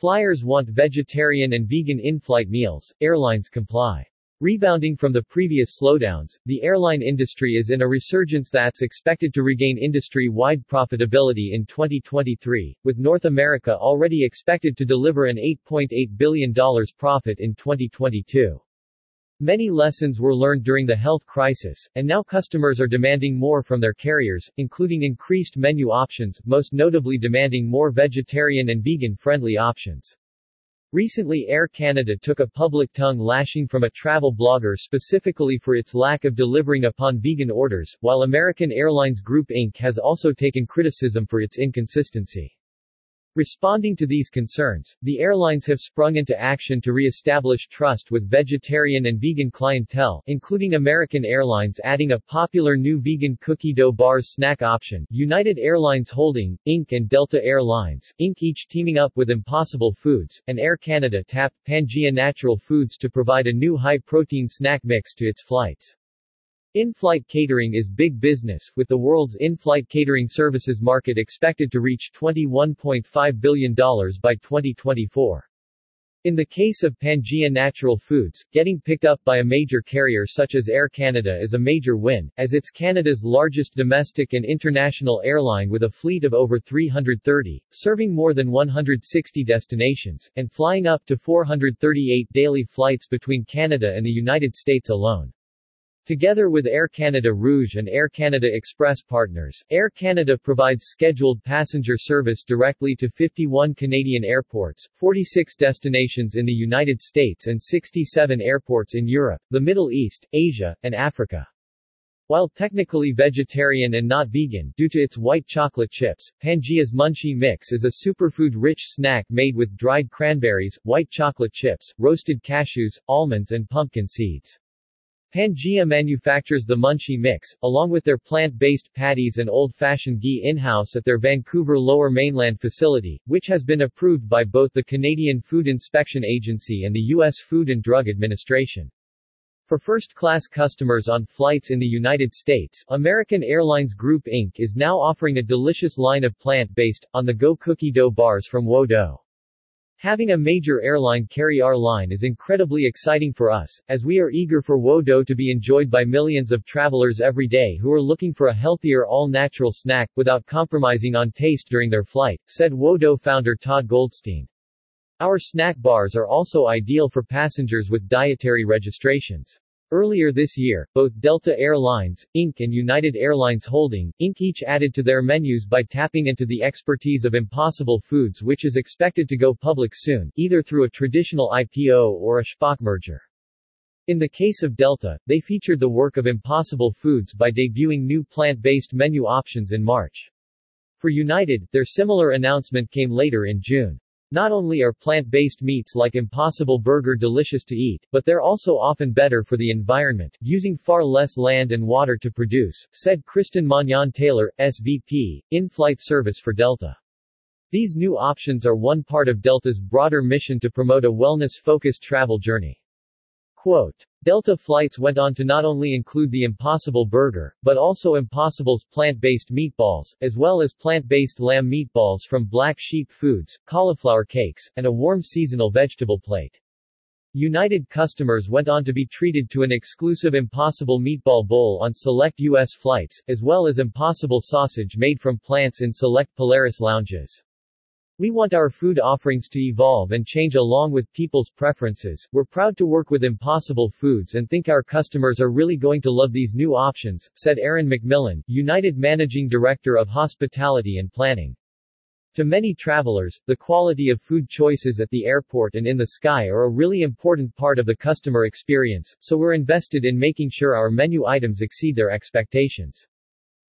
Flyers want vegetarian and vegan in-flight meals, airlines comply. Rebounding from the previous slowdowns, the airline industry is in a resurgence that's expected to regain industry-wide profitability in 2023, with North America already expected to deliver an $8.8 billion profit in 2022. Many lessons were learned during the health crisis, and now customers are demanding more from their carriers, including increased menu options, most notably demanding more vegetarian and vegan-friendly options. Recently, Air Canada took a public tongue-lashing from a travel blogger specifically for its lack of delivering upon vegan orders, while American Airlines Group Inc. has also taken criticism for its inconsistency. Responding to these concerns, the airlines have sprung into action to re-establish trust with vegetarian and vegan clientele, including American Airlines adding a popular new vegan cookie dough bars snack option, United Airlines Holding, Inc. and Delta Air Lines, Inc. each teaming up with Impossible Foods, and Air Canada tapped Pangaea Natural Foods to provide a new high-protein snack mix to its flights. In-flight catering is big business, with the world's in-flight catering services market expected to reach $21.5 billion by 2024. In the case of Pangaea Natural Foods, getting picked up by a major carrier such as Air Canada is a major win, as it's Canada's largest domestic and international airline with a fleet of over 330, serving more than 160 destinations, and flying up to 438 daily flights between Canada and the United States alone. Together with Air Canada Rouge and Air Canada Express partners, Air Canada provides scheduled passenger service directly to 51 Canadian airports, 46 destinations in the United States and 67 airports in Europe, the Middle East, Asia, and Africa. While technically vegetarian and not vegan due to its white chocolate chips, Pangaea's Munchie Mix is a superfood-rich snack made with dried cranberries, white chocolate chips, roasted cashews, almonds and pumpkin seeds. Pangaea manufactures the Munchie Mix, along with their plant-based patties and old-fashioned ghee in-house at their Vancouver Lower Mainland facility, which has been approved by both the Canadian Food Inspection Agency and the U.S. Food and Drug Administration. For first-class customers on flights in the United States, American Airlines Group Inc. is now offering a delicious line of plant-based, on-the-go cookie dough bars from Wodo. Having a major airline carry our line is incredibly exciting for us, as we are eager for Wodo to be enjoyed by millions of travelers every day who are looking for a healthier all-natural snack without compromising on taste during their flight, said Wodo founder Todd Goldstein. Our snack bars are also ideal for passengers with dietary registrations. Earlier this year, both Delta Air Lines, Inc. and United Airlines Holding, Inc. each added to their menus by tapping into the expertise of Impossible Foods, which is expected to go public soon, either through a traditional IPO or a SPAC merger. In the case of Delta, they featured the work of Impossible Foods by debuting new plant-based menu options in March. For United, their similar announcement came later in June. Not only are plant-based meats like Impossible Burger delicious to eat, but they're also often better for the environment, using far less land and water to produce, said Kristen Mañan-Taylor, SVP, in-flight service for Delta. These new options are one part of Delta's broader mission to promote a wellness-focused travel journey. Quote, Delta flights went on to not only include the Impossible Burger, but also Impossible's plant-based meatballs, as well as plant-based lamb meatballs from Black Sheep Foods, cauliflower cakes, and a warm seasonal vegetable plate. United customers went on to be treated to an exclusive Impossible meatball bowl on select U.S. flights, as well as Impossible sausage made from plants in select Polaris lounges. We want our food offerings to evolve and change along with people's preferences. We're proud to work with Impossible Foods and think our customers are really going to love these new options, said Aaron McMillan, United Managing Director of Hospitality and Planning. To many travelers, the quality of food choices at the airport and in the sky are a really important part of the customer experience, so we're invested in making sure our menu items exceed their expectations.